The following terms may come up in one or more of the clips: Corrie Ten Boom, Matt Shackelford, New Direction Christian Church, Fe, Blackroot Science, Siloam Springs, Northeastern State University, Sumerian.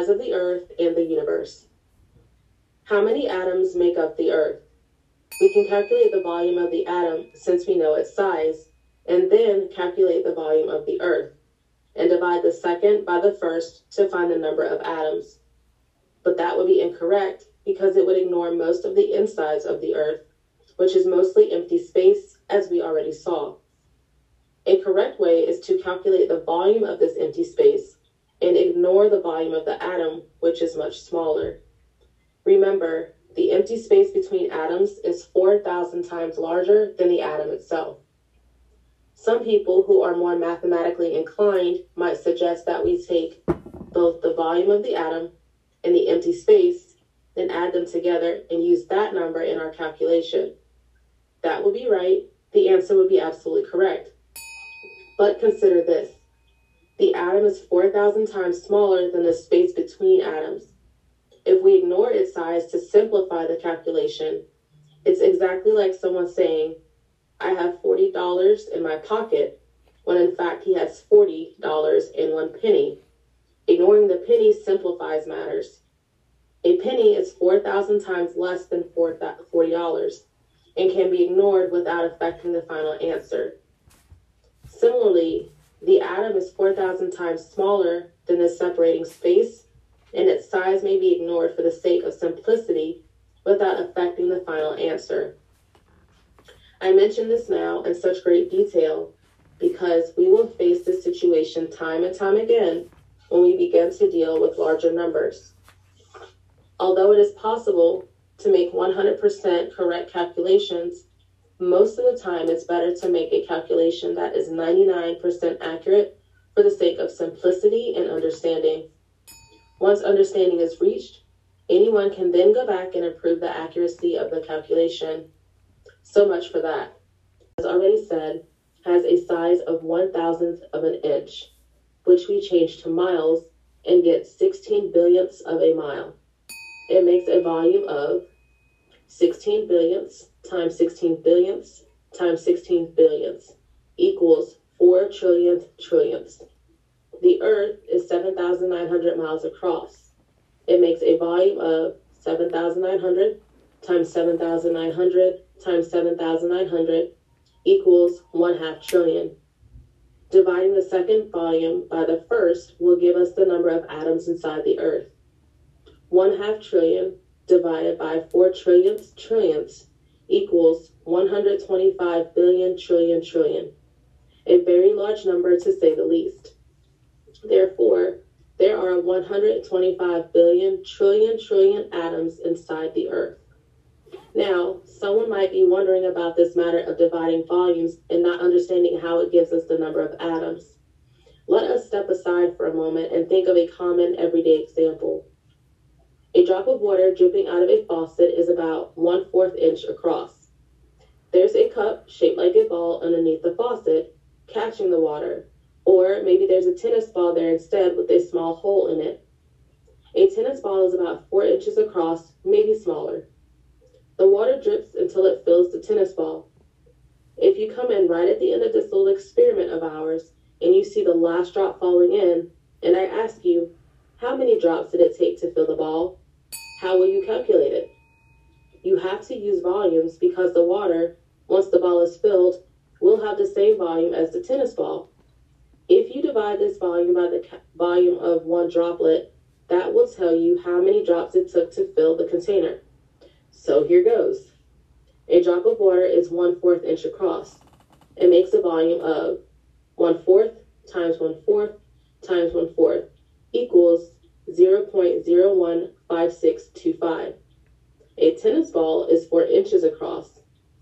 size of the Earth and the universe. How many atoms make up the Earth? We can calculate the volume of the atom since we know its size, and then calculate the volume of the Earth, and divide the second by the first to find the number of atoms. But that would be incorrect because it would ignore most of the insides of the Earth, which is mostly empty space, as we already saw. A correct way is to calculate the volume of this empty space and ignore the volume of the atom, which is much smaller. Remember, the empty space between atoms is 4,000 times larger than the atom itself. Some people who are more mathematically inclined might suggest that we take both the volume of the atom and the empty space and add them together and use that number in our calculation. That would be right. The answer would be absolutely correct. But consider this. The atom is 4,000 times smaller than the space between atoms. If we ignore its size to simplify the calculation, it's exactly like someone saying, I have $40 in my pocket, when in fact he has $40 and 1 penny. Ignoring the penny simplifies matters. A penny is 4,000 times less than $40 and can be ignored without affecting the final answer. Similarly, the atom is 4,000 times smaller than the separating space, and its size may be ignored for the sake of simplicity without affecting the final answer. I mention this now in such great detail because we will face this situation time and time again when we begin to deal with larger numbers. Although it is possible to make 100% correct calculations, most of the time it's better to make a calculation that is 99% accurate for the sake of simplicity and understanding. Once understanding is reached, anyone can then go back and improve the accuracy of the calculation. So much for that. As already said, has a size of 1,000th of an inch, which we change to miles and get 16 billionths of a mile. It makes a volume of 16 billionths times 16 billionths times 16 billionths equals 4 trillionth trillionths. The Earth is 7,900 miles across. It makes a volume of 7,900 times 7,900 times 7,900 equals 1/2 trillion. Dividing the second volume by the first will give us the number of atoms inside the Earth. 1/2 trillion divided by 4 trillionth trillionths equals 125 billion trillion trillion. A very large number, to say the least. Therefore, there are 125 billion trillion trillion atoms inside the Earth. Now, someone might be wondering about this matter of dividing volumes and not understanding how it gives us the number of atoms. Let us step aside for a moment and think of a common everyday example. A drop of water dripping out of a faucet is about 1/4 inch across. There's a cup shaped like a ball underneath the faucet, catching the water. Or maybe there's a tennis ball there instead with a small hole in it. A tennis ball is about 4 inches across, maybe smaller. The water drips until it fills the tennis ball. If you come in right at the end of this little experiment of ours and you see the last drop falling in, and I ask you, how many drops did it take to fill the ball? How will you calculate it? You have to use volumes because the water, once the ball is filled, will have the same volume as the tennis ball. If you divide this volume by the volume of one droplet, that will tell you how many drops it took to fill the container. So here goes. A drop of water is 1/4 inch across. It makes a volume of 1/4 times 1/4 times 1/4 equals 0.015625. A tennis ball is 4 inches across.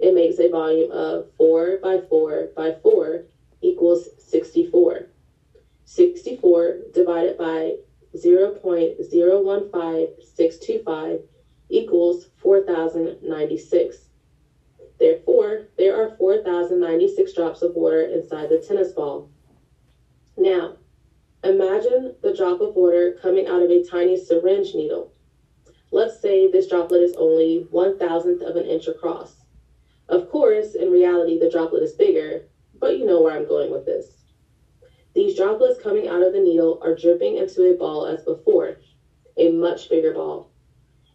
It makes a volume of 4 by 4 by 4 equals 64. 64 divided by 0.015625 equals 4,096. Therefore, there are 4,096 drops of water inside the tennis ball. Now, imagine the drop of water coming out of a tiny syringe needle. Let's say this droplet is only 1,000th of an inch across. Of course, in reality, the droplet is bigger, but you know where I'm going with this. These droplets coming out of the needle are dripping into a ball as before, a much bigger ball.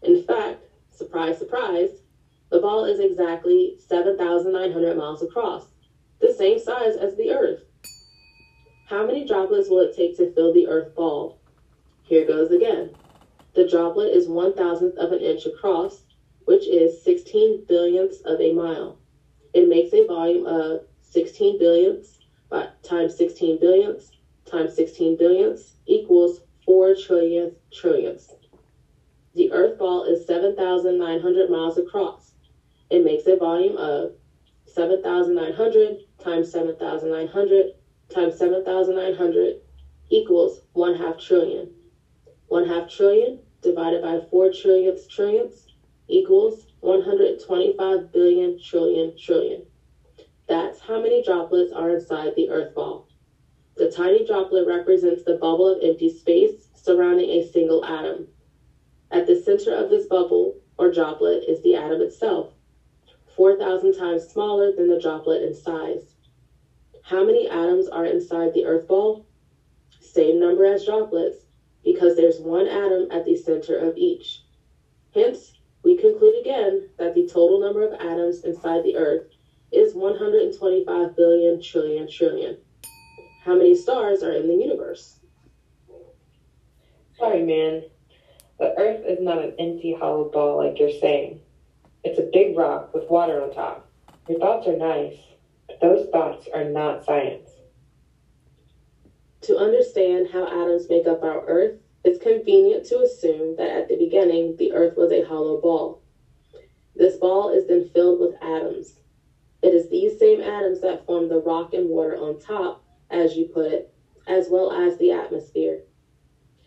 In fact, surprise, surprise, the ball is exactly 7,900 miles across, the same size as the Earth. How many droplets will it take to fill the Earth ball? Here goes again. The droplet is 1,000th of an inch across, which is 16 billionths of a mile. It makes a volume of 16 billionths times 16 billionths times 16 billionths equals 4 trillionth trillionths. The Earth ball is 7,900 miles across. It makes a volume of 7,900 times 7,900 times 7,900 equals 1/2 trillion. 1/2 trillion divided by 4 trillionth trillionths equals 125 billion trillion trillion. That's how many droplets are inside the Earth ball. The tiny droplet represents the bubble of empty space surrounding a single atom. At the center of this bubble, or droplet, is the atom itself, 4,000 times smaller than the droplet in size. How many atoms are inside the Earth ball? Same number as droplets, because there's one atom at the center of each. Hence, we conclude again that the total number of atoms inside the Earth is 125 billion trillion trillion. How many stars are in the universe? Sorry, man, but Earth is not an empty, hollow ball like you're saying. It's a big rock with water on top. Your thoughts are nice, but those thoughts are not science. To understand how atoms make up our Earth, it's convenient to assume that at the beginning, the Earth was a hollow ball. This ball is then filled with atoms. It is these same atoms that form the rock and water on top, as you put it, as well as the atmosphere.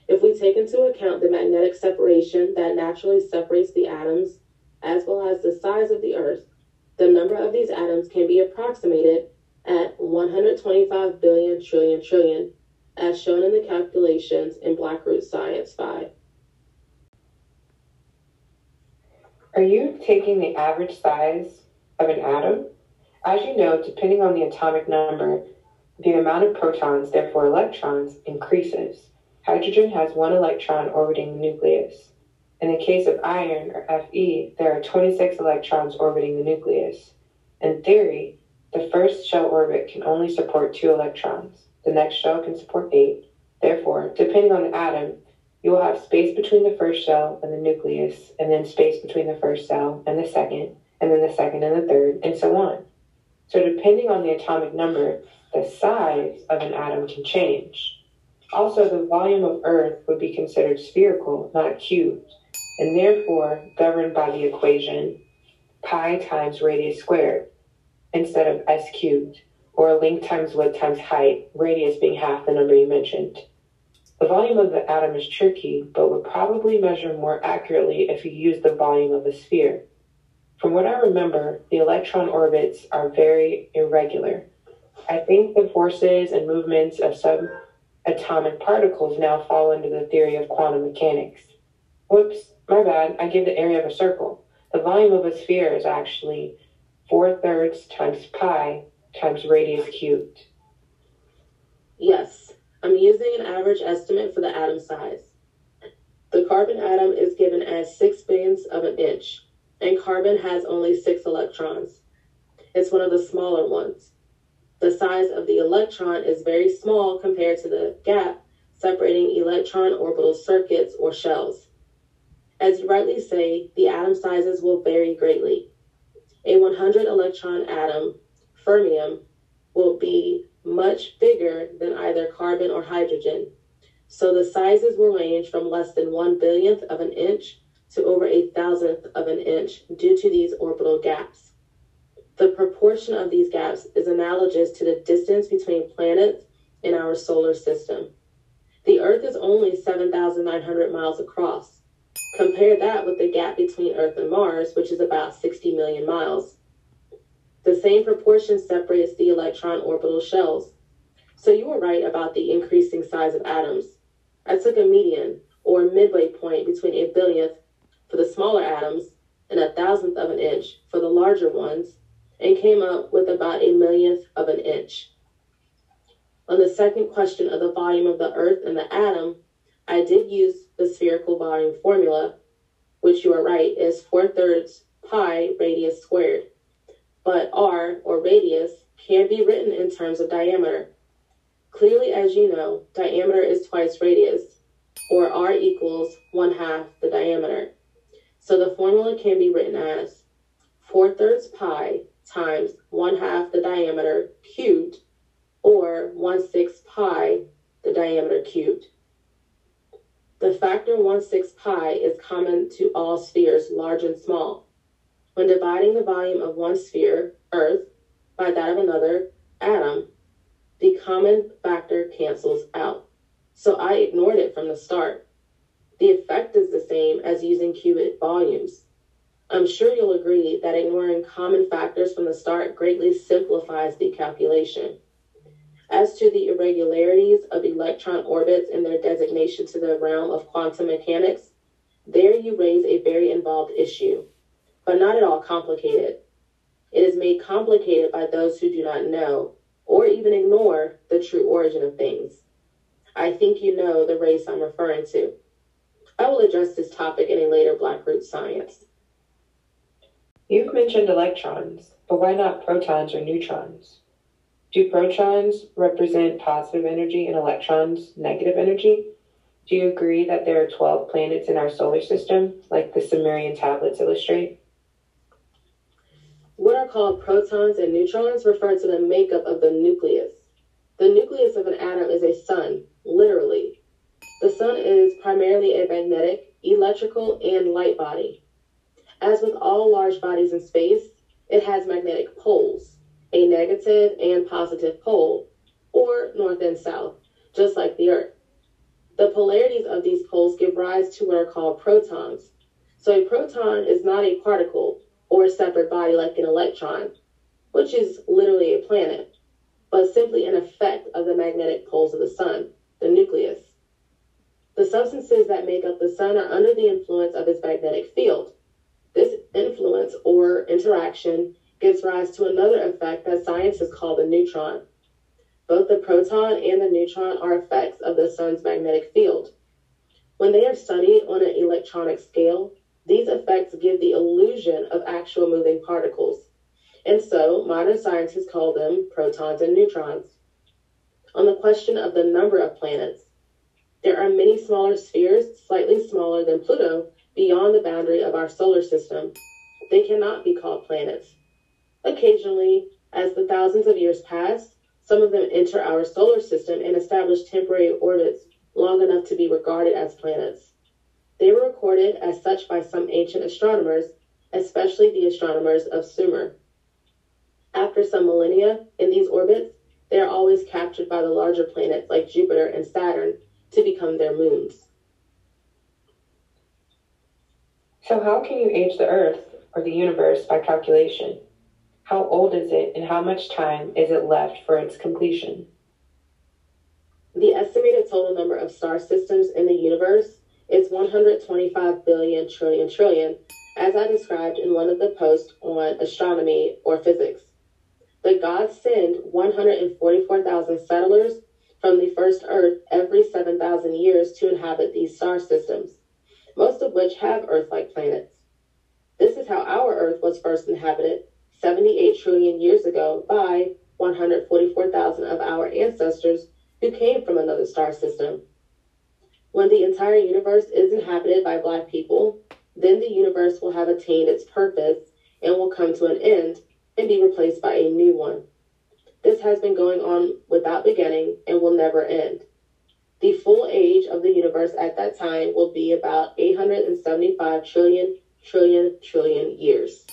If we take into account the magnetic separation that naturally separates the atoms, as well as the size of the Earth, the number of these atoms can be approximated at 125 billion trillion trillion, as shown in the calculations in Blackroot Science 5. Are you taking the average size of an atom? As you know, depending on the atomic number, the amount of protons, therefore electrons, increases. Hydrogen has one electron orbiting the nucleus. In the case of iron, or Fe, there are 26 electrons orbiting the nucleus. In theory, the first shell orbit can only support 2 electrons. The next shell can support 8. Therefore, depending on the atom, you will have space between the first shell and the nucleus, and then space between the first shell and the second, and then the second and the third, and so on. So depending on the atomic number, the size of an atom can change. Also, the volume of Earth would be considered spherical, not cubed, and therefore governed by the equation pi times radius squared instead of s cubed, or length times width times height, radius being half the number you mentioned. The volume of the atom is tricky, but would probably measure more accurately if you use the volume of a sphere. From what I remember, the electron orbits are very irregular. I think the forces and movements of subatomic particles now fall under the theory of quantum mechanics. Whoops, my bad, I give the area of a circle. The volume of a sphere is actually 4/3 times pi times radius cubed. Yes, I'm using an average estimate for the atom size. The carbon atom is given as 6 billionths of an inch, and carbon has only 6 electrons. It's one of the smaller ones. The size of the electron is very small compared to the gap separating electron orbital circuits or shells. As you rightly say, the atom sizes will vary greatly. A 100 electron atom, fermium, will be much bigger than either carbon or hydrogen, so the sizes will range from less than 1 billionth of an inch to over 1,000th of an inch due to these orbital gaps. The proportion of these gaps is analogous to the distance between planets in our solar system. The Earth is only 7,900 miles across. Compare that with the gap between Earth and Mars, which is about 60 million miles. The same proportion separates the electron orbital shells. So you were right about the increasing size of atoms. I took a median, or midway point, between 1 billionth for the smaller atoms and 1,000th of an inch for the larger ones, and came up with about 1 millionth of an inch. On the second question of the volume of the Earth and the atom, I did use the spherical volume formula, which you are right is 4/3 pi radius squared. But r, or radius, can be written in terms of diameter. Clearly, as you know, diameter is twice radius, or r equals 1/2 the diameter. So the formula can be written as 4/3 pi times 1/2 the diameter cubed, or 1/6 pi the diameter cubed. The factor 1/6 pi is common to all spheres, large and small. When dividing the volume of one sphere, Earth, by that of another, atom, the common factor cancels out. So I ignored it from the start. The effect is the same as using cubic volumes. I'm sure you'll agree that ignoring common factors from the start greatly simplifies the calculation. As to the irregularities of electron orbits and their designation to the realm of quantum mechanics, there you raise a very involved issue, but not at all complicated. It is made complicated by those who do not know, or even ignore, the true origin of things. I think you know the race I'm referring to. I will address this topic in a later Blackroot Science. You've mentioned electrons, but why not protons or neutrons? Do protons represent positive energy and electrons negative energy? Do you agree that there are 12 planets in our solar system, like the Sumerian tablets illustrate? What are called protons and neutrons refer to the makeup of the nucleus. The nucleus of an atom is a sun, literally. The sun is primarily a magnetic, electrical, and light body. As with all large bodies in space, it has magnetic poles, a negative and positive pole, or north and south, just like the Earth. The polarities of these poles give rise to what are called protons. So a proton is not a particle or a separate body like an electron, which is literally a planet, but simply an effect of the magnetic poles of the sun, the nucleus. The substances that make up the sun are under the influence of its magnetic field. This influence or interaction gives rise to another effect that science has called the neutron. Both the proton and the neutron are effects of the sun's magnetic field. When they are studied on an electronic scale, these effects give the illusion of actual moving particles, and so modern scientists call them protons and neutrons. On the question of the number of planets, there are many smaller spheres, slightly smaller than Pluto, beyond the boundary of our solar system. They cannot be called planets. Occasionally, as the thousands of years pass, some of them enter our solar system and establish temporary orbits long enough to be regarded as planets. They were recorded as such by some ancient astronomers, especially the astronomers of Sumer. After some millennia, in these orbits, they are always captured by the larger planets like Jupiter and Saturn to become their moons. So how can you age the Earth or the universe by calculation? How old is it, and how much time is it left for its completion? The estimated total number of star systems in the universe is 125 billion trillion trillion, as I described in one of the posts on astronomy or physics. The gods send 144,000 settlers from the first Earth every 7,000 years to inhabit these star systems, most of which have Earth-like planets. This is how our Earth was first inhabited 78 trillion years ago by 144,000 of our ancestors who came from another star system. When the entire universe is inhabited by Black people, then the universe will have attained its purpose and will come to an end and be replaced by a new one. This has been going on without beginning and will never end. The full age of the universe at that time will be about 875 trillion years.